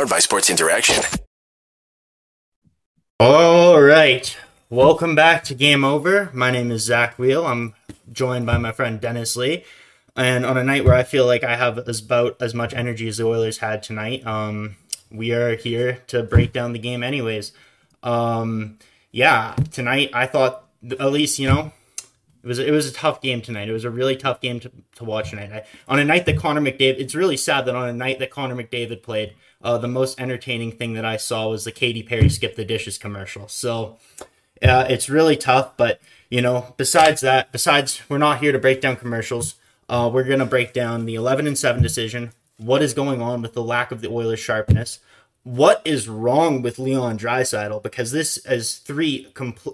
powered by Sports Interaction. All right. Welcome back to Game Over. My name is Zach Wheel. I'm joined by my friend Dennis Lee. And on a night where I feel like I have about as much energy as the Oilers had tonight, we are here to break down the game anyways. Yeah, tonight I thought, at least, you know, it was a tough game tonight. It was a really tough game to watch tonight. On a night that Connor McDavid, it's really sad that on a night that Connor McDavid played, the most entertaining thing that I saw was the Katy Perry Skip the Dishes commercial. So it's really tough, but, you know, besides we're not here to break down commercials. We're going to break down the 11-7 decision, what is going on with the lack of the Oilers' sharpness, what is wrong with Leon Draisaitl, because this is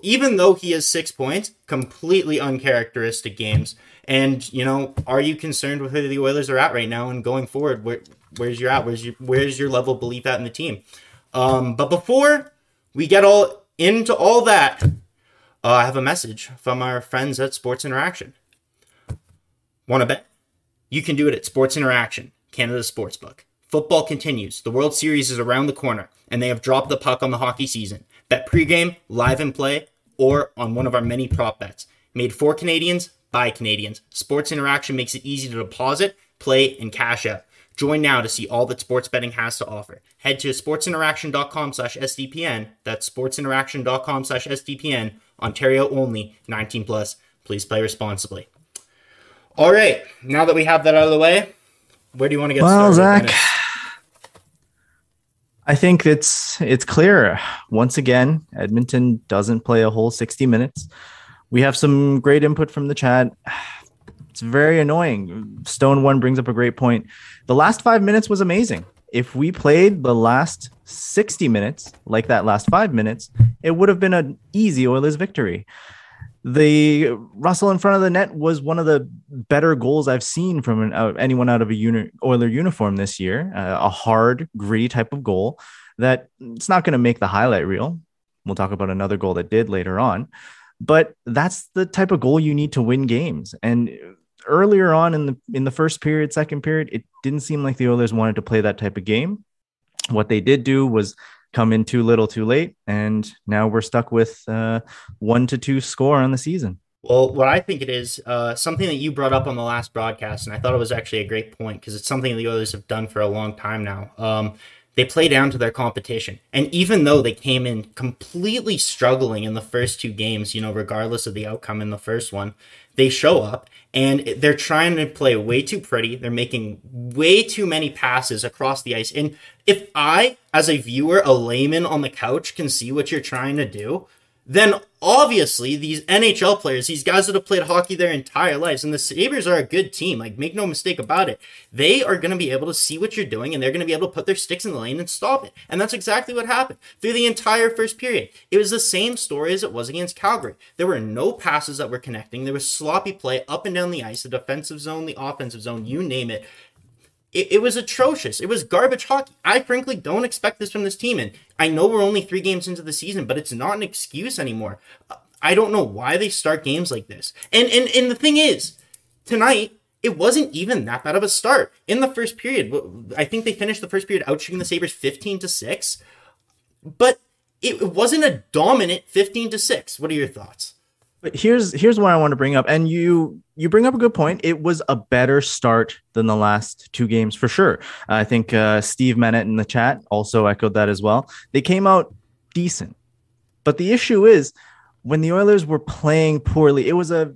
even though he has 6 points, completely uncharacteristic games. And, you know, are you concerned with where the Oilers are at right now and going forward? Where's your level of belief at in the team? But before we get into all that, I have a message from our friends at Sports Interaction. Want to bet? You can do it at Sports Interaction, Canada's sportsbook. Football continues. The World Series is around the corner, and they have dropped the puck on the hockey season. Bet pregame, live and play, or on one of our many prop bets. Made for Canadians, by Canadians. Sports Interaction makes it easy to deposit, play, and cash out. Join now to see all that sports betting has to offer. Head to sportsinteraction.com/SDPN. That's sportsinteraction.com/SDPN. Ontario only, 19+. Please play responsibly. All right, now that we have that out of the way, where do you want to get started? Zach, I think it's clear. Once again, Edmonton doesn't play a whole 60 minutes. We have some great input from the chat. It's very annoying. Stone One brings up a great point. The last 5 minutes was amazing. If we played the last 60 minutes, like that last 5 minutes, it would have been an easy Oilers victory. The Russell in front of the net was one of the better goals I've seen from anyone out of a Oiler uniform this year. A hard, gritty type of goal that it's not going to make the highlight reel. We'll talk about another goal that did later on. But that's the type of goal you need to win games. And earlier on in the first period, second period, it didn't seem like the Oilers wanted to play that type of game. What they did do was come in too little too late, and now we're stuck with 1-2 score on the season. Well, what I think it is, something that you brought up on the last broadcast, and I thought it was actually a great point because it's something the Oilers have done for a long time now. They play down to their competition. And even though they came in completely struggling in the first two games, you know, regardless of the outcome in the first one, they show up and they're trying to play way too pretty. They're making way too many passes across the ice. And if I, as a viewer, a layman on the couch, can see what you're trying to do, then obviously these NHL players, these guys that have played hockey their entire lives, and the Sabres are a good team, like make no mistake about it, they are going to be able to see what you're doing and they're going to be able to put their sticks in the lane and stop it. And that's exactly what happened through the entire first period. It was the same story as it was against Calgary. There were no passes that were connecting. There was sloppy play up and down the ice, the defensive zone, the offensive zone, you name it. It was atrocious. It was garbage hockey. I frankly don't expect this from this team. And I know we're only 3 games into the season, but it's not an excuse anymore. I don't know why they start games like this. And the thing is, tonight, it wasn't even that bad of a start. In the first period, I think they finished the first period outshooting the Sabres 15-6. But it wasn't a dominant 15-6. What are your thoughts? But here's what I want to bring up. And you bring up a good point. It was a better start than the last 2 games for sure. I think Steve Mennett in the chat also echoed that as well. They came out decent. But the issue is when the Oilers were playing poorly, it was a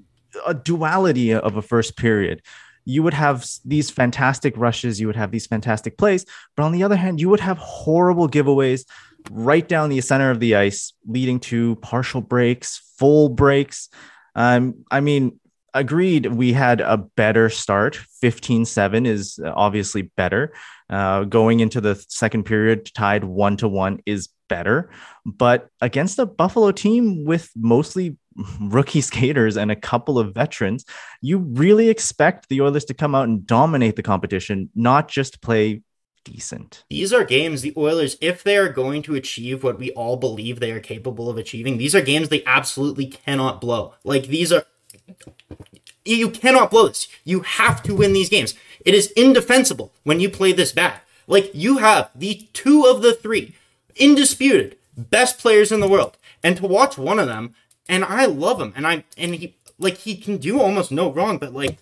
duality of a first period. You would have these fantastic rushes. You would have these fantastic plays. But on the other hand, you would have horrible giveaways right down the center of the ice, leading to partial breaks, full breaks. I mean, agreed, we had a better start. 15-7 is obviously better. Going into the second period, tied 1-1 is better. But against a Buffalo team with mostly rookie skaters and a couple of veterans, you really expect the Oilers to come out and dominate the competition, not just play decent. These are games the Oilers, if they are going to achieve what we all believe they are capable of achieving, these are games they absolutely cannot blow. Like, these are... You cannot blow this. You have to win these games. It is indefensible when you play this bad. Like, you have the two of the three indisputed best players in the world, and to watch one of them, and I love him, and he can do almost no wrong, but like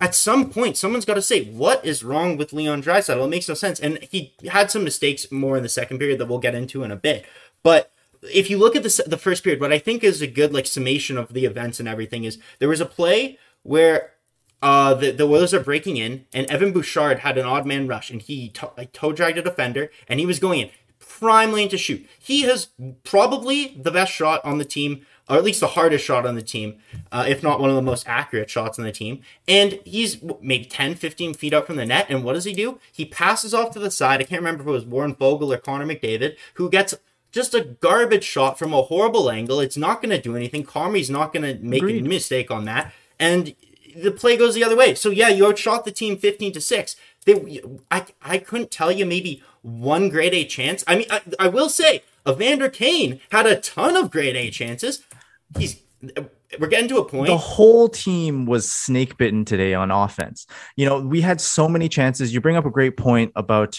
at some point someone's got to say what is wrong with Leon Draisaitl. It makes no sense, and he had some mistakes more in the second period that we'll get into in a bit. But if you look at the first period, what I think is a good like summation of the events and everything is there was a play where the Oilers are breaking in, and Evan Bouchard had an odd man rush, and he toe-dragged a defender, and he was going in prime lane to shoot. He has probably the best shot on the team, or at least the hardest shot on the team, if not one of the most accurate shots on the team. And he's maybe 10, 15 feet up from the net, and what does he do? He passes off to the side. I can't remember if it was Warren Foegele or Connor McDavid, who gets just a garbage shot from a horrible angle. It's not going to do anything. Comrie's not going to make a mistake on that. And the play goes the other way. So yeah, you outshot the team 15-6. I couldn't tell you maybe one grade A chance. I mean, I will say Evander Kane had a ton of grade A chances. We're getting to a point. The whole team was snake bitten today on offense. You know, we had so many chances. You bring up a great point about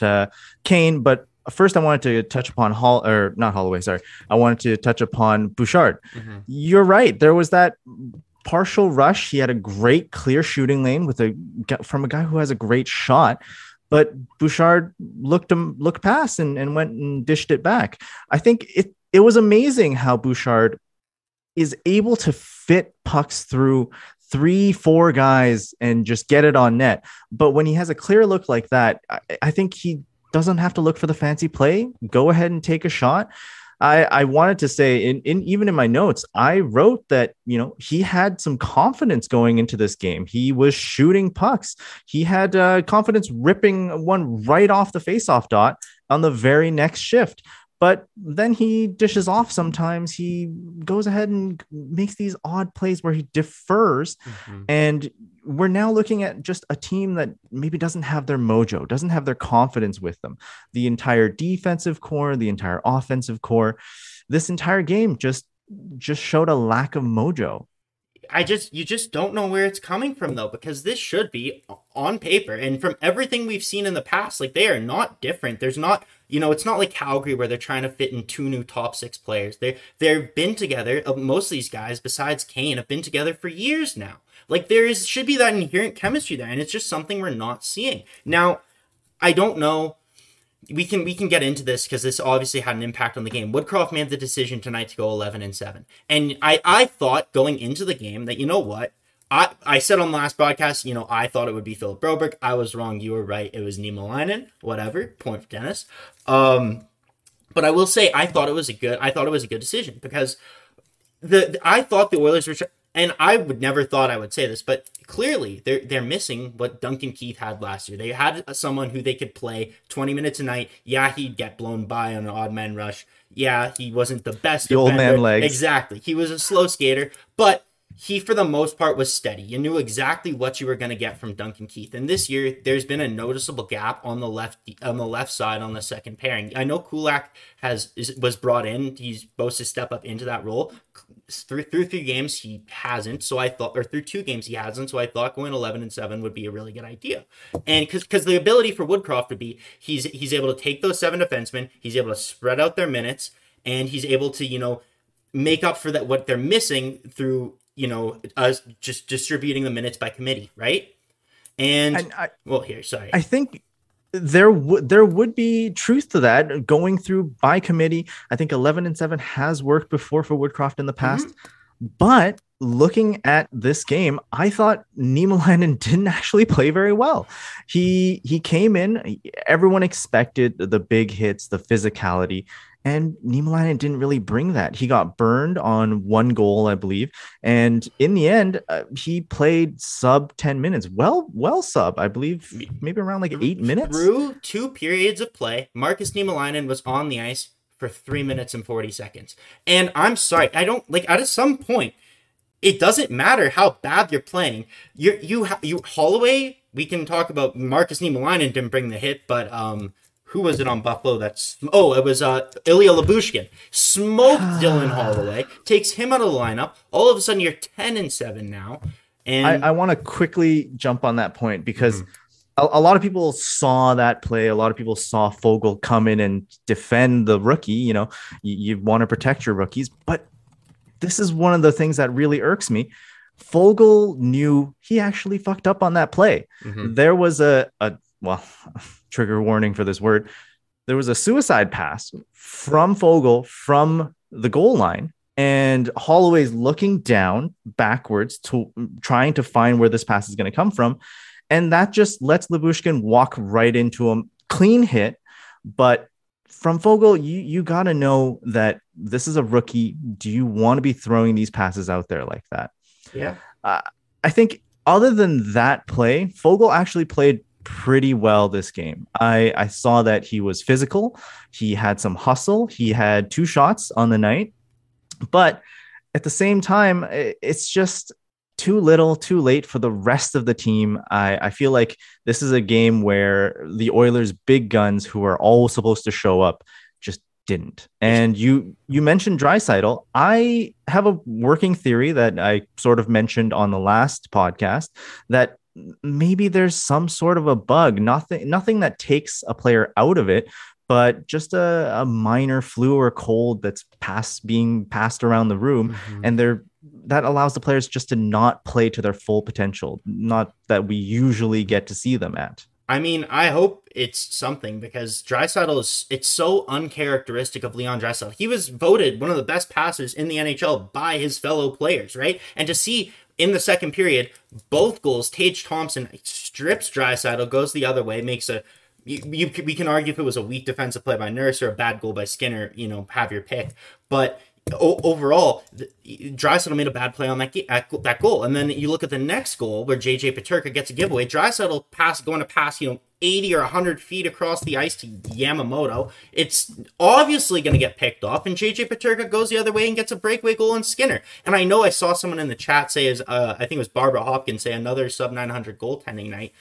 Kane, but first I wanted to touch upon I wanted to touch upon Bouchard. Mm-hmm. You're right. There was that partial rush. He had a great clear shooting lane from a guy who has a great shot, but Bouchard looked past and went and dished it back. I think it was amazing how Bouchard is able to fit pucks through 3-4 guys and just get it on net. But when he has a clear look like that, I think he doesn't have to look for the fancy play. Go ahead and take a shot. I wanted to say, even in my notes, I wrote that, you know, he had some confidence going into this game. He was shooting pucks. He had confidence ripping one right off the faceoff dot on the very next shift. But then he dishes off sometimes. He goes ahead and makes these odd plays where he defers. Mm-hmm. And we're now looking at just a team that maybe doesn't have their mojo, doesn't have their confidence with them. The entire defensive core, the entire offensive core, this entire game just showed a lack of mojo. You just don't know where it's coming from, though, because this should be on paper. And from everything we've seen in the past, like, they are not different. There's not, you know, it's not like Calgary where they're trying to fit in two new top six players. They've been together. Most of these guys, besides Kane, have been together for years now. Like, should be that inherent chemistry there. And it's just something we're not seeing. Now, I don't know. We can get into this because this obviously had an impact on the game. Woodcroft made the decision tonight to go 11-7. And I thought going into the game that, you know what? I said on the last broadcast, you know, I thought it would be Philip Broberg. I was wrong. You were right. It was Niemelainen. Whatever. Point for Dennis. But I will say I thought it was a good decision because I thought the Oilers were... And I would never thought I would say this, but clearly they're missing what Duncan Keith had last year. They had someone who they could play 20 minutes a night. Yeah, he'd get blown by on an odd man rush. Yeah, he wasn't the best. The old man legs. Exactly. He was a slow skater, but he, for the most part, was steady. You knew exactly what you were going to get from Duncan Keith. And this year, there's been a noticeable gap on the left side on the second pairing. I know Kulak was brought in. He's supposed to step up into that role. Through three games, he hasn't. So I thought, or through two games, he hasn't. So I thought going 11-7 would be a really good idea. And because the ability for Woodcroft would be, he's able to take those seven defensemen, he's able to spread out their minutes, and he's able to, you know, make up for that what they're missing through, you know, us just distributing the minutes by committee, right? I think there would be truth to that, going through by committee. I think 11-7 has worked before for Woodcroft in the past, mm-hmm. But looking at this game, I thought Niemelainen didn't actually play very well. He came in, everyone expected the big hits, the physicality, and Niemelainen didn't really bring that. He got burned on one goal, I believe. And in the end, he played sub 10 minutes. Well sub, I believe, maybe around like 8 minutes. Through two periods of play, Marcus Niemelainen was on the ice for 3 minutes and 40 seconds. And I'm sorry, I don't, like, at some point, it doesn't matter how bad you're playing. You Holloway, we can talk about Marcus Niemelainen didn't bring the hit, but, who was it on Buffalo? It was Ilya Lyubushkin. Smoked Dylan Holloway, takes him out of the lineup. All of a sudden, you're 10-7 now. And I want to quickly jump on that point because a lot of people saw that play. A lot of people saw Foegele come in and defend the rookie. You know, you want to protect your rookies, but this is one of the things that really irks me. Foegele knew he actually fucked up on that play. Mm-hmm. There was well, trigger warning for this word. There was a suicide pass from Foegele from the goal line, and Holloway's looking down backwards to trying to find where this pass is going to come from. And that just lets Lyubushkin walk right into him. Clean hit. But from Foegele, you got to know that this is a rookie. Do you want to be throwing these passes out there like that? Yeah. I think other than that play, Foegele actually played pretty well this game. I saw that he was physical. He had some hustle. He had 2 shots on the night. But at the same time, it's just too little, too late for the rest of the team. I feel like this is a game where the Oilers' big guns, who are all supposed to show up, just didn't. And you mentioned Draisaitl. I have a working theory that I sort of mentioned on the last podcast that maybe there's some sort of a bug, nothing that takes a player out of it, but just a minor flu or cold that's being passed around the room. Mm-hmm. And that allows the players just to not play to their full potential, not that we usually get to see them at. I mean, I hope it's something, because Draisaitl it's so uncharacteristic of Leon Draisaitl. He was voted one of the best passers in the NHL by his fellow players, right? And to see in the second period, both goals, Tage Thompson strips Draisaitl, goes the other way, makes a... We can argue if it was a weak defensive play by Nurse or a bad goal by Skinner, you know, have your pick. But overall, Draisaitl made a bad play on that goal. And then you look at the next goal where J.J. Peterka gets a giveaway. Draisaitl going to pass, you know, 80 or 100 feet across the ice to Yamamoto. It's obviously going to get picked off, and J.J. Peterka goes the other way and gets a breakaway goal on Skinner. And I know I saw someone in the chat say, I think it was Barbara Hopkins, say another sub-900 goaltending night.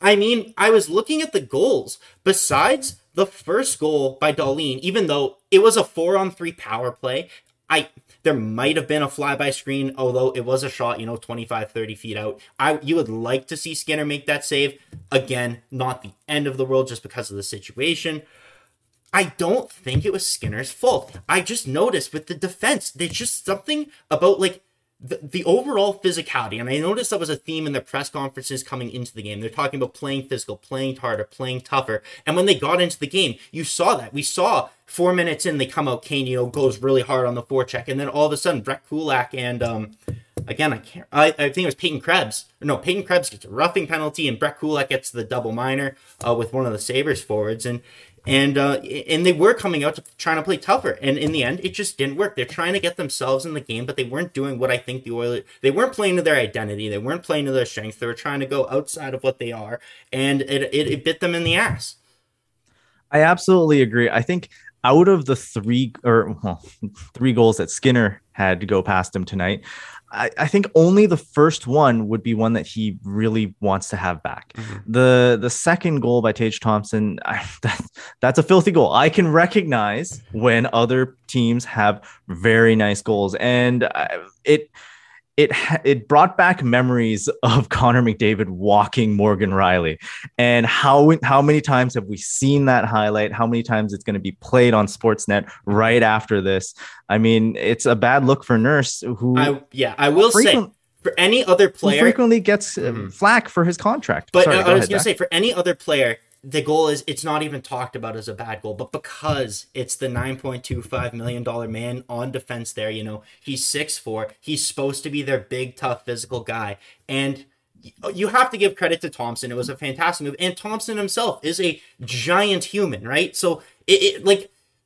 I mean, I was looking at the goals. Besides the first goal by Darlene, even though it was a 4-on-3 power play, there might have been a fly-by screen, although it was a shot, you know, 25, 30 feet out. You would like to see Skinner make that save. Again, not the end of the world just because of the situation. I don't think it was Skinner's fault. I just noticed with the defense, there's just something about, like, the overall physicality, and I noticed that was a theme in the press conferences coming into the game. They're talking about playing physical, playing harder, playing tougher. And when they got into the game, you saw that. We saw 4 minutes in, they come out, Kane, you know, goes really hard on the forecheck. And then all of a sudden, Brett Kulak and, again, I think it was Peyton Krebs. No, Peyton Krebs gets a roughing penalty, and Brett Kulak gets the double minor with one of the Sabres forwards. And they were coming out trying to play tougher. And in the end, it just didn't work. They're trying to get themselves in the game, but they weren't doing what I think the Oilers... They weren't playing to their identity. They weren't playing to their strengths. They were trying to go outside of what they are. And it bit them in the ass. I absolutely agree. I think out of the three goals that Skinner had to go past him tonight... I think only the first one would be one that he really wants to have back. Mm-hmm. The second goal by Tage Thompson, that's a filthy goal. I can recognize when other teams have very nice goals, and it brought back memories of Connor McDavid walking Morgan Rielly, and how many times have we seen that highlight? How many times it's going to be played on Sportsnet right after this? I mean, it's a bad look for Nurse, who I will say, for any other player, frequently gets flack for his contract. But sorry, I was going to say, for any other player, the goal is, it's not even talked about as a bad goal, but because it's the $9.25 million man on defense there, you know, he's 6'4", he's supposed to be their big, tough, physical guy. And you have to give credit to Thompson. It was a fantastic move. And Thompson himself is a giant human, right? So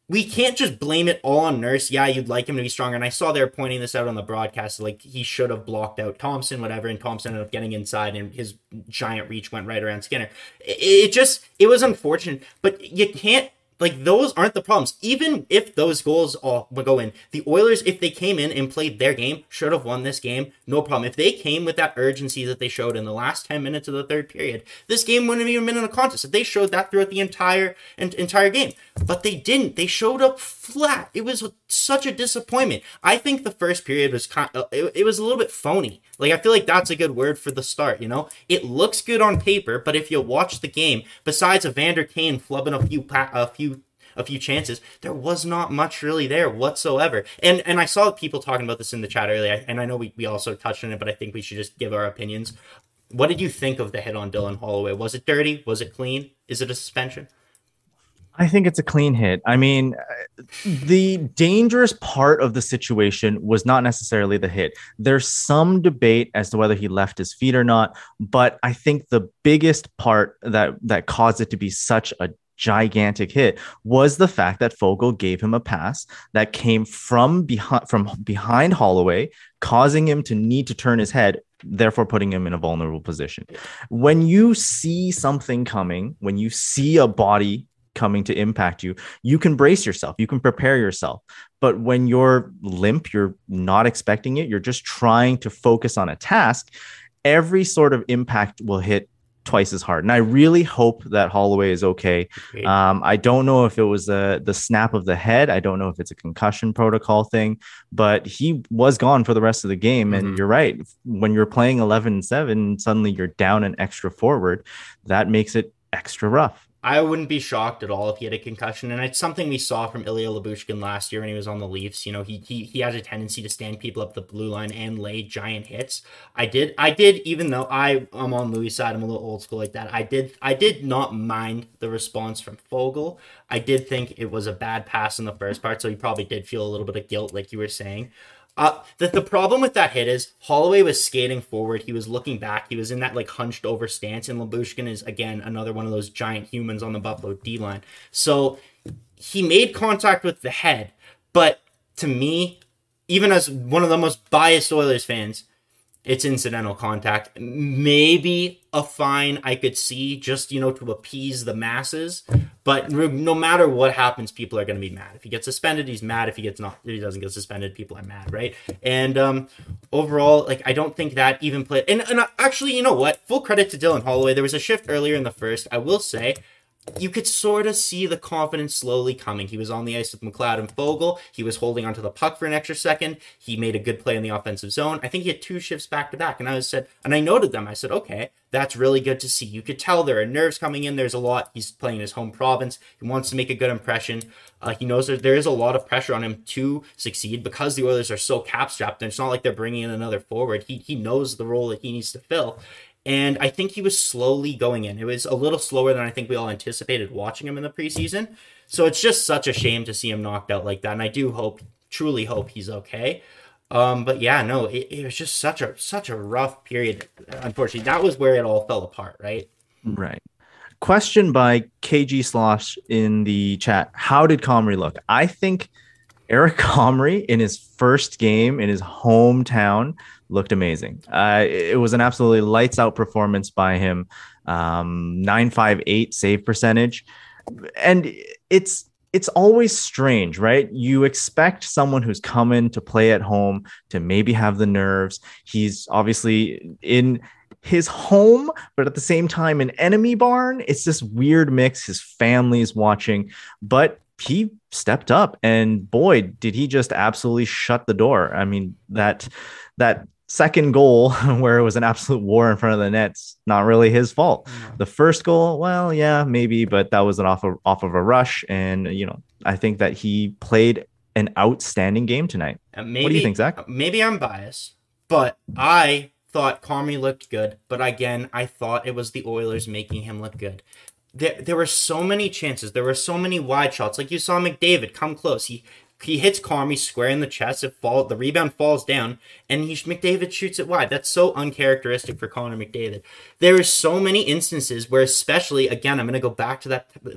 we can't just blame it all on Nurse. Yeah, you'd like him to be stronger. And I saw they're pointing this out on the broadcast, like he should have blocked out Thompson, whatever, and Thompson ended up getting inside, and his giant reach went right around Skinner. It was unfortunate, but you can't Like, those aren't the problems. Even if those goals all go in, the Oilers, if they came in and played their game, should have won this game, no problem. If they came with that urgency that they showed in the last 10 minutes of the third period, this game wouldn't have even been in a contest. If they showed that throughout the entire game. But they didn't. They showed up flat. It was such a disappointment. I think the first period was it was a little bit phony. Like, I feel like that's a good word for the start, you know? It looks good on paper, but if you watch the game, besides Evander Kane flubbing a few chances, there was not much really there whatsoever. And I saw people talking about this in the chat earlier, and I know we also touched on it, but I think we should just give our opinions. What did you think of the hit on Dylan Holloway? Was it dirty? Was it clean? Is it a suspension? I think it's a clean hit. I mean, the dangerous part of the situation was not necessarily the hit. There's some debate as to whether he left his feet or not, but I think the biggest part that caused it to be such a gigantic hit was the fact that Foegele gave him a pass that came from behind Holloway, causing him to need to turn his head, therefore putting him in a vulnerable position. When you see something coming, when you see a body coming to impact you, you can brace yourself, you can prepare yourself. But when you're limp, you're not expecting it, you're just trying to focus on a task, every sort of impact will hit twice as hard. And I really hope that Holloway is okay. I don't know if it was the snap of the head. I don't know if it's a concussion protocol thing, but he was gone for the rest of the game. And You're right. When you're playing 11-7, suddenly you're down an extra forward. That makes it extra rough. I wouldn't be shocked at all if he had a concussion, and it's something we saw from Ilya Lyubushkin last year when he was on the Leafs. You know, he has a tendency to stand people up the blue line and lay giant hits. I did, even though I'm on Louis' side, I'm a little old school like that. I did not mind the response from Foegele. I did think it was a bad pass in the first part, so he probably did feel a little bit of guilt, like you were saying. The problem with that hit is Holloway was skating forward. He was looking back. He was in that like hunched over stance. And Lyubushkin is, again, another one of those giant humans on the Buffalo D-line. So he made contact with the head. But to me, even as one of the most biased Oilers fans, it's incidental contact. Maybe a fine I could see just, you know, to appease the masses. But no matter what happens, people are going to be mad. If he gets suspended, he's mad. If he doesn't get suspended, people are mad, right? And overall, like, I don't think that even played. And actually, you know what? Full credit to Dylan Holloway. There was a shift earlier in the first. I will say, you could sort of see the confidence slowly coming. He was on the ice with McLeod and Foegele. He was holding onto the puck for an extra second. He made a good play in the offensive zone. I think he had two shifts back to back, and I noted them. I said, okay, that's really good to see. You could tell there are nerves coming in. There's a lot. He's playing his home province. He wants to make a good impression. He knows that there is a lot of pressure on him to succeed because the Oilers are so cap-strapped, and it's not like they're bringing in another forward. He knows the role that he needs to fill. And I think he was slowly going in. It was a little slower than I think we all anticipated watching him in the preseason. So it's just such a shame to see him knocked out like that. And I do truly hope he's okay. But yeah, no, it was just such a rough period. Unfortunately, that was where it all fell apart, right? Right. Question by KG Slosh in the chat. How did Comrie look? I think Eric Comrie in his first game in his hometown looked amazing. It was an absolutely lights out performance by him. 958 save percentage. And it's always strange, right? You expect someone who's come in to play at home to maybe have the nerves. He's obviously in his home, but at the same time, an enemy barn. It's this weird mix. His family's watching, but he stepped up, and boy, did he just absolutely shut the door. I mean, that second goal where it was an absolute war in front of the net's not really his fault. The first goal, well, yeah, maybe, but that was an off of a rush. And, you know, I think that he played an outstanding game tonight. Maybe, what do you think, Zach? Maybe I'm biased, but I thought Comrie looked good. But again, I thought it was the Oilers making him look good. There were so many chances. There were so many wide shots. Like, you saw McDavid come close. He hits Comrie square in the chest. The rebound falls down, and McDavid shoots it wide. That's so uncharacteristic for Connor McDavid. There are so many instances where, especially, again, I'm going to go back to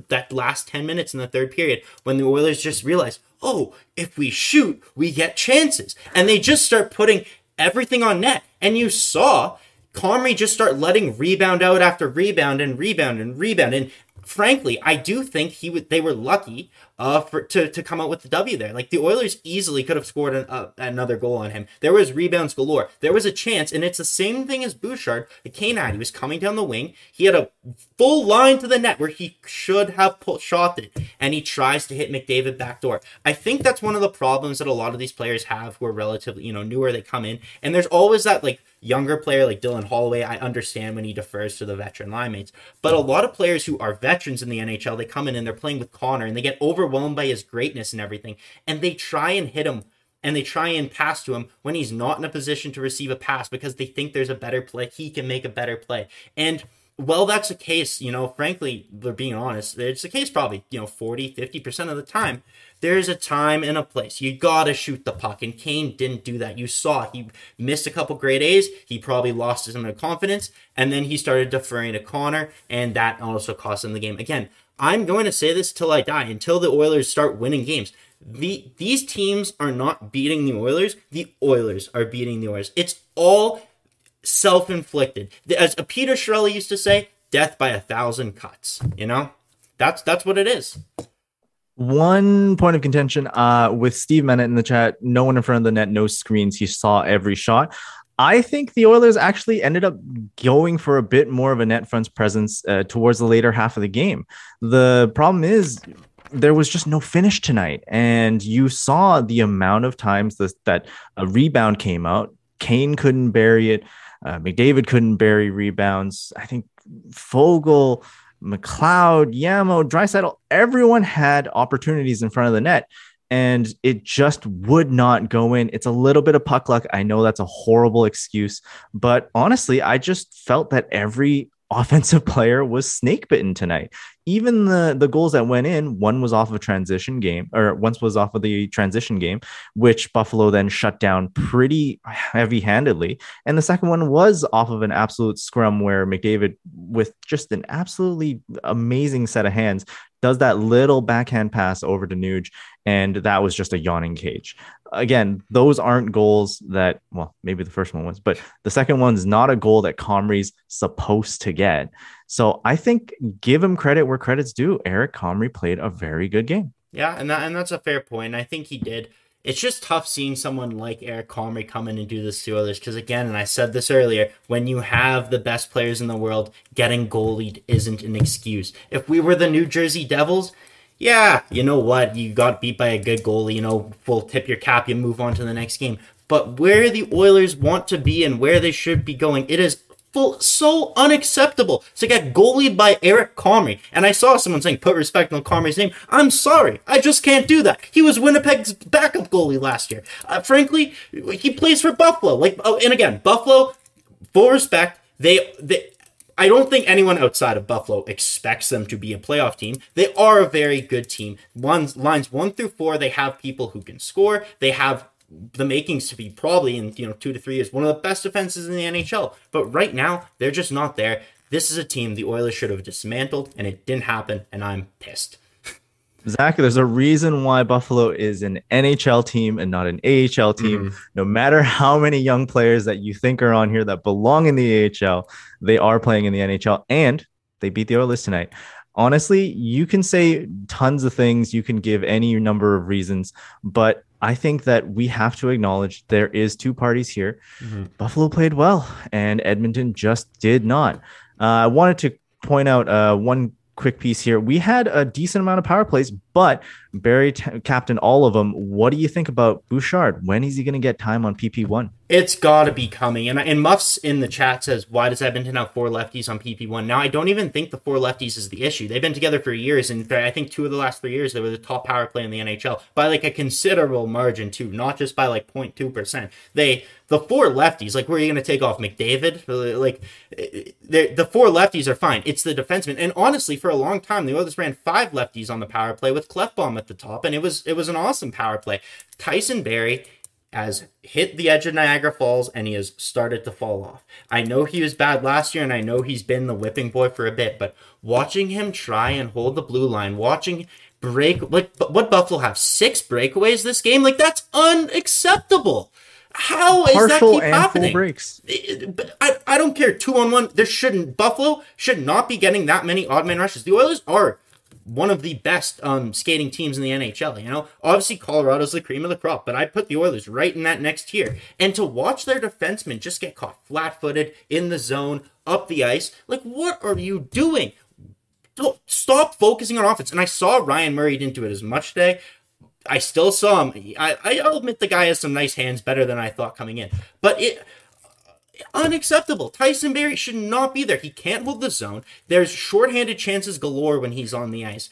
that last 10 minutes in the third period when the Oilers just realized, oh, if we shoot, we get chances. And they just start putting everything on net. And you saw Comrie just start letting rebound out after rebound and rebound and rebound. And frankly, I do think they were lucky to come out with the W there. Like, the Oilers easily could have scored another goal on him. There was rebounds galore. There was a chance, and it's the same thing as Bouchard. The Kane had, he was coming down the wing. He had a full line to the net where he should have shot it, and he tries to hit McDavid backdoor. I think that's one of the problems that a lot of these players have who are relatively, newer, they come in, and there's always that, like, younger player like Dylan Holloway. I understand when he defers to the veteran line mates, but a lot of players who are veterans in the NHL, they come in and they're playing with Connor and they get overwhelmed by his greatness and everything, and they try and hit him and they try and pass to him when he's not in a position to receive a pass because they think there's a better play, he can make a better play. And well, that's the case, frankly, we're being honest, it's the case probably, 40, 50% of the time. There's a time and a place. You gotta shoot the puck, and Kane didn't do that. You saw he missed a couple grade A's, he probably lost his amount of confidence, and then he started deferring to Connor, and that also cost him the game. Again, I'm going to say this till I die, until the Oilers start winning games. These teams are not beating the Oilers. The Oilers are beating the Oilers. It's all self-inflicted. As Peter Chiarelli used to say, death by 1,000 cuts, That's what it is. One point of contention with Steve Mennett in the chat, no one in front of the net, no screens. He saw every shot. I think the Oilers actually ended up going for a bit more of a net front presence towards the later half of the game. The problem is there was just no finish tonight. And you saw the amount of times that a rebound came out. Kane couldn't bury it. McDavid couldn't bury rebounds. I think Foegele, McLeod, Yamo, Draisaitl, everyone had opportunities in front of the net, and it just would not go in. It's a little bit of puck luck. I know that's a horrible excuse, but honestly, I just felt that every offensive player was snake bitten tonight. Even the goals that went in, once was off of the transition game, which Buffalo then shut down pretty heavy handedly. And the second one was off of an absolute scrum where McDavid, with just an absolutely amazing set of hands, does that little backhand pass over to Nuge. And that was just a yawning cage. Again, those aren't goals that, well, maybe the first one was, but the second one's not a goal that Comrie's supposed to get. So I think give him credit where credit's due. Eric Comrie played a very good game. Yeah, and that's a fair point. I think he did. It's just tough seeing someone like Eric Comrie come in and do this to others because, again, and I said this earlier, when you have the best players in the world, getting goalied isn't an excuse. If we were the New Jersey Devils, yeah, you know what? You got beat by a good goalie, we'll tip your cap, you move on to the next game. But where the Oilers want to be and where they should be going, it is so unacceptable to get goalied by Eric Comrie. And I saw someone saying, put respect on Comrie's name. I'm sorry. I just can't do that. He was Winnipeg's backup goalie last year. Frankly, he plays for Buffalo. And again, Buffalo, full respect, I don't think anyone outside of Buffalo expects them to be a playoff team. They are a very good team. Lines 1 through 4, they have people who can score. They have the makings to be probably in 2 to 3 years one of the best defenses in the NHL. But right now, they're just not there. This is a team the Oilers should have dismantled, and it didn't happen, and I'm pissed. Zach, there's a reason why Buffalo is an NHL team and not an AHL team. Mm. No matter how many young players that you think are on here that belong in the AHL, they are playing in the NHL, and they beat the Oilers tonight. Honestly, you can say tons of things. You can give any number of reasons, but I think that we have to acknowledge there is two parties here. Mm-hmm. Buffalo played well, and Edmonton just did not. I wanted to point out one quick piece here. We had a decent amount of power plays, but Barrie captained all of them. What do you think about Bouchard? When is he going to get time on PP1? It's got to be coming. And Muffs in the chat says, why does Edmonton have 4 lefties on PP1? Now, I don't even think the 4 lefties is the issue. They've been together for years, and I think 2 of the last 3 years, they were the top power play in the NHL by a considerable margin too, not just by 0.2%. The 4 lefties, where are you going to take off McDavid? The 4 lefties are fine. It's the defenseman. And honestly, for a long time, the Oilers ran 5 lefties on the power play with Klefbom at the top, and it was an awesome power play. Tyson Barrie has hit the edge of Niagara Falls, and he has started to fall off. I know he was bad last year, and I know he's been the whipping boy for a bit, but watching him try and hold the blue line, watching break, what Buffalo have 6 breakaways this game? That's unacceptable. How is that keep happening? Full breaks. I don't care. 2-on-1. There shouldn't. Buffalo should not be getting that many odd man rushes. The Oilers are one of the best skating teams in the NHL. You know, obviously Colorado's the cream of the crop, but I put the Oilers right in that next tier. And to watch their defensemen just get caught flat-footed in the zone, up the ice, like, what are you doing? Don't stop focusing on offense. And I saw Ryan Murray didn't do it as much today. I still saw him. I'll admit the guy has some nice hands, better than I thought coming in. But it unacceptable. Tyson Barrie should not be there. He can't hold the zone. There's shorthanded chances galore when he's on the ice.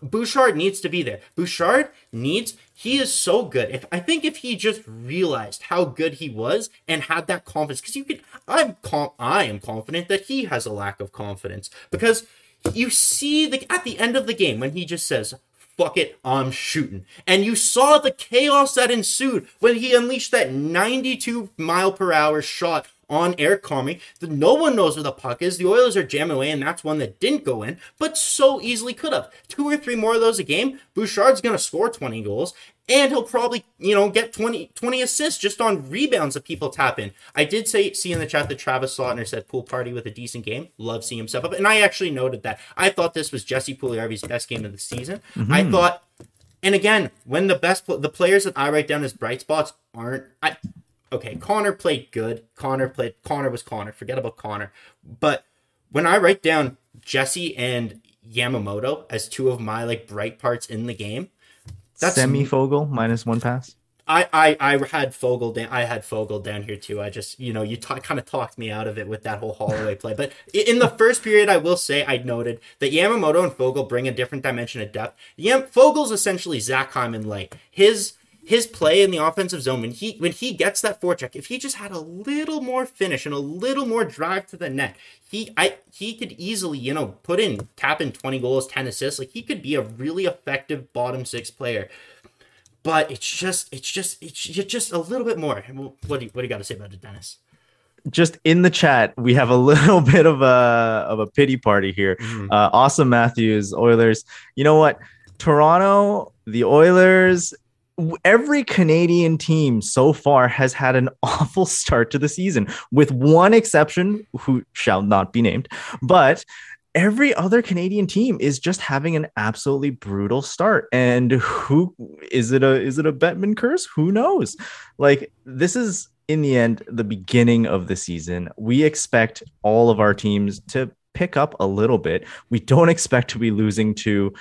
Bouchard needs to be there. He is so good. I think if he just realized how good he was and had that confidence, because I am confident that he has a lack of confidence, because you see at the end of the game when he just says, fuck it, I'm shooting. And you saw the chaos that ensued when he unleashed that 92-mile-per-hour shot on Eric Comrie. No one knows where the puck is. The Oilers are jamming away, and that's one that didn't go in, but so easily could have. 2 or 3 more of those a game, Bouchard's going to score 20 goals, and he'll probably, get 20 assists just on rebounds that people tap in. I did see in the chat that Travis Slotner said pool party with a decent game. Love seeing him step up. And I actually noted that. I thought this was Jesse Puljujärvi's best game of the season. Mm-hmm. I thought, and again, when the players that I write down as bright spots aren't... Connor played good. Connor was Connor. Forget about Connor. But when I write down Jesse and Yamamoto as two of my bright parts in the game, that's Semi-Foegele -1 pass. I had Foegele down here too. I just, you kind of talked me out of it with that whole Holloway play. But in the first period, I will say I noted that Yamamoto and Foegele bring a different dimension of depth. Fogel's essentially Zach Hyman light. His play in the offensive zone, when he gets that forecheck, if he just had a little more finish and a little more drive to the net, he could easily, tap in 20 goals, 10 assists. He could be a really effective bottom six player. But it's just a little bit more. What do you got to say about it, Dennis? Just in the chat, we have a little bit of a pity party here. Mm-hmm. Awesome Matthews, Oilers. You know what? Toronto, the Oilers. Every Canadian team so far has had an awful start to the season, with one exception, who shall not be named. But every other Canadian team is just having an absolutely brutal start. And who is it? Is it a Bettman curse? Who knows? This is, in the end, the beginning of the season. We expect all of our teams to pick up a little bit. We don't expect to be losing to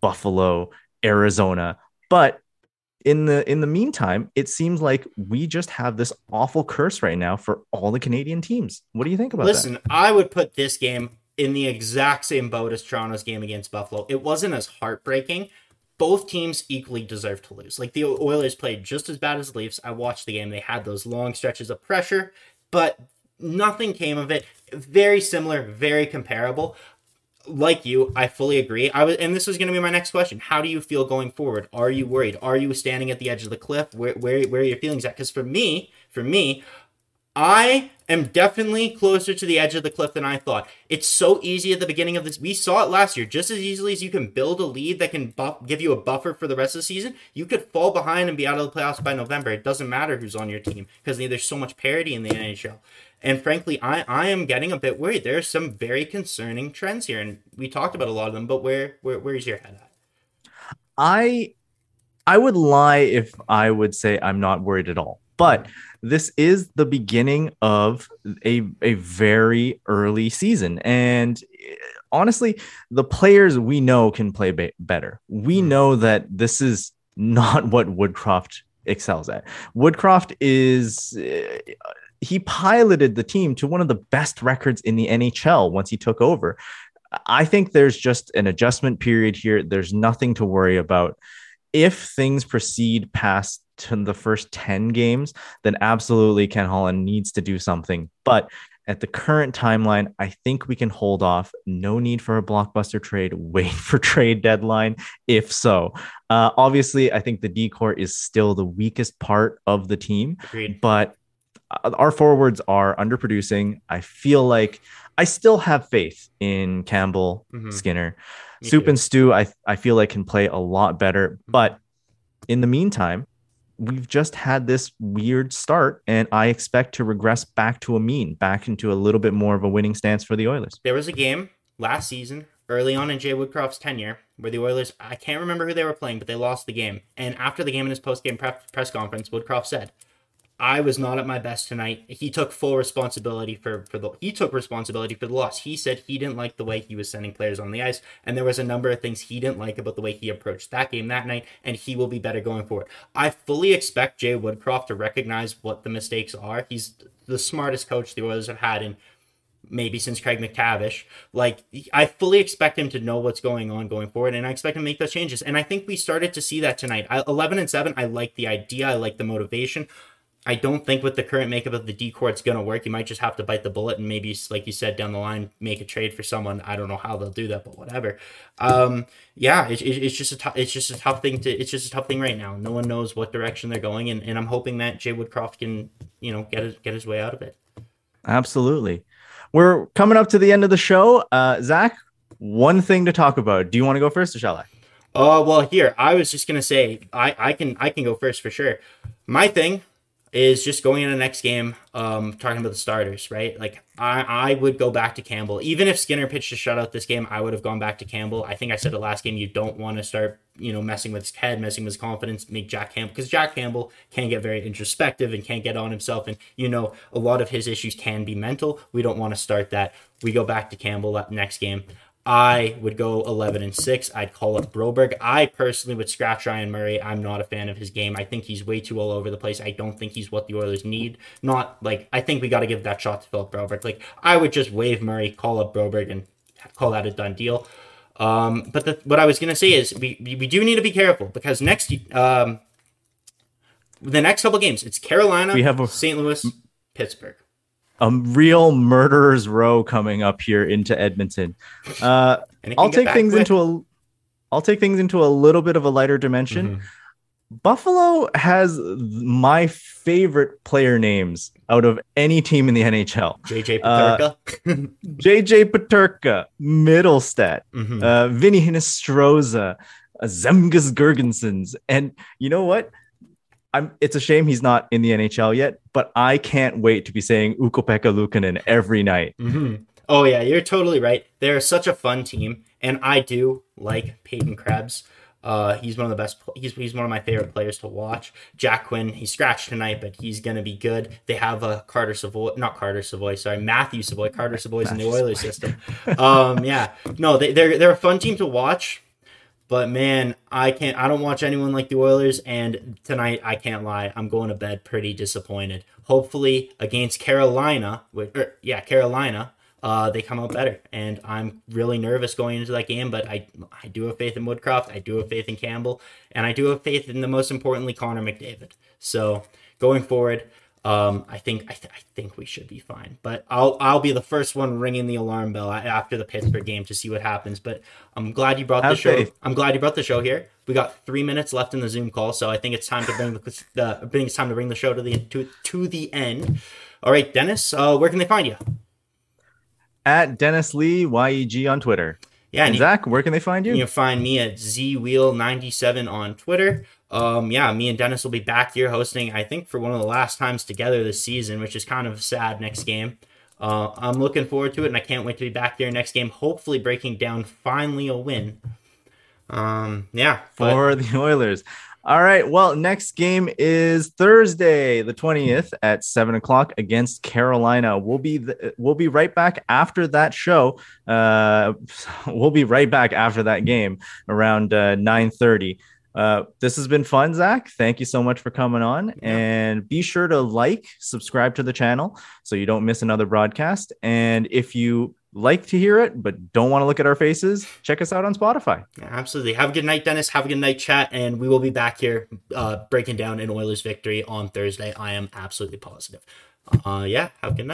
Buffalo, Arizona, but in the meantime, it seems like we just have this awful curse right now for all the Canadian teams. What do you think about that? Listen, I would put this game in the exact same boat as Toronto's game against Buffalo. It wasn't as heartbreaking. Both teams equally deserve to lose. The Oilers played just as bad as the Leafs. I watched the game. They had those long stretches of pressure, but nothing came of it. Very similar, very comparable. Like you, I fully agree. And this was going to be my next question. How do you feel going forward? Are you worried? Are you standing at the edge of the cliff? Where are your feelings at? Because for me, I am definitely closer to the edge of the cliff than I thought. It's so easy at the beginning of this. We saw it last year. Just as easily as you can build a lead that can give you a buffer for the rest of the season, you could fall behind and be out of the playoffs by November. It doesn't matter who's on your team because there's so much parity in the NHL. And frankly, I am getting a bit worried. There are some very concerning trends here, and we talked about a lot of them, but where is your head at? I would lie if I would say I'm not worried at all. But this is the beginning of a very early season. And honestly, the players we know can play better. We know that this is not what Woodcroft excels at. Woodcroft is... He piloted the team to one of the best records in the NHL once he took over. I think there's just an adjustment period here. There's nothing to worry about. If things proceed past the first 10 games, then absolutely Ken Holland needs to do something. But at the current timeline, I think we can hold off. No need for a blockbuster trade. Wait for trade deadline, if so. Obviously, I think the D-Corps is still the weakest part of the team. Agreed. But our forwards are underproducing. I feel like I still have faith in Campbell, Skinner. Soup and Stew, I feel like can play a lot better. But in the meantime, we've just had this weird start, and I expect to regress back to a mean, back into a little bit more of a winning stance for the Oilers. There was a game last season, early on in Jay Woodcroft's tenure, where the Oilers, I can't remember who they were playing, but they lost the game. And after the game in his post-game press conference, Woodcroft said, I was not at my best tonight. He took full responsibility for the loss. He said he didn't like the way he was sending players on the ice, and there was a number of things he didn't like about the way he approached that game that night, and he will be better going forward. I fully expect Jay Woodcroft to recognize what the mistakes are. He's the smartest coach the Oilers have had in maybe since Craig MacTavish. Like, I fully expect him to know what's going on going forward, and I expect him to make those changes. And I think we started to see that tonight. 11-7, I like the idea. I like the motivation. I don't think with the current makeup of the decor it's going to work. You might just have to bite the bullet and maybe, like you said, down the line, make a trade for someone. I don't know how they'll do that, but whatever. It's just a tough thing right now. No one knows what direction they're going, and I'm hoping that Jay Woodcroft can, get his way out of it. Absolutely. We're coming up to the end of the show. Zach, one thing to talk about. Do you want to go first or shall I? Oh, well, here, I was just going to say I can go first for sure. My thing is just going into the next game, talking about the starters, right? Like, I would go back to Campbell. Even if Skinner pitched a shutout this game, I would have gone back to Campbell. I think I said it last game, you don't want to start, messing with his head, messing with his confidence, make Jack Campbell, because Jack Campbell can get very introspective and can't get on himself. And, a lot of his issues can be mental. We don't want to start that. We go back to Campbell that next game. I would go 11-6. I'd call up Broberg. I personally would scratch Ryan Murray. I'm not a fan of his game. I think he's way too all over the place. I don't think he's what the Oilers need. I think we got to give that shot to Philip Broberg. Like, I would just waive Murray, call up Broberg, and call that a done deal. But what I was going to say is we do need to be careful, because the next couple games, it's Carolina, we have St. Louis, Pittsburgh. A real murderer's row coming up here into Edmonton. I'll take things into a little bit of a lighter dimension. Mm-hmm. Buffalo has my favorite player names out of any team in the NHL. J.J. Peterka. J.J. Peterka, Middlestat, mm-hmm. Vinny Hinostroza, Zemgus Girgensons. And you know what? It's a shame he's not in the NHL yet, but I can't wait to be saying Ukopeka Luken every night. Mm-hmm. Oh, yeah, you're totally right. They're such a fun team, and I do like Peyton Krebs. He's one of the best. He's one of my favorite players to watch. Jack Quinn, he scratched tonight, but he's gonna be good. They have a Matthew Savoie. Carter Savoie's in the Oilers system. They're a fun team to watch. But man, I don't watch anyone like the Oilers, and tonight, I can't lie, I'm going to bed pretty disappointed. Hopefully against Carolina, they come out better. And I'm really nervous going into that game, but I do have faith in Woodcroft, I do have faith in Campbell, and I do have faith in, the most importantly, Connor McDavid. So going forward, I think we should be fine, but I'll be the first one ringing the alarm bell after the Pittsburgh game to see what happens. But I'm glad you brought the show. I'm glad you brought the show here. We got 3 minutes left in the Zoom call, so I think it's time to bring the show to the end. All right, Dennis, where can they find you? At Dennis Lee YEG on Twitter. Yeah, and Zach, where can they find you? You can find me at ZWheel97 on Twitter. Me and Dennis will be back here hosting, I think, for one of the last times together this season, which is kind of sad, next game. I'm looking forward to it, and I can't wait to be back there next game, hopefully breaking down finally a win. For the Oilers. All right, well, next game is Thursday, the 20th at 7 o'clock against Carolina. We'll be right back after that show. We'll be right back after that game around 9:30. This has been fun, Zach. Thank you so much for coming on. Yeah. And be sure to subscribe to the channel so you don't miss another broadcast. And if you like to hear it but don't want to look at our faces, check us out on Spotify. Yeah, absolutely. Have a good night, Dennis. Have a good night, chat. And we will be back here breaking down an Oilers victory on Thursday. I am absolutely positive. Have a good night.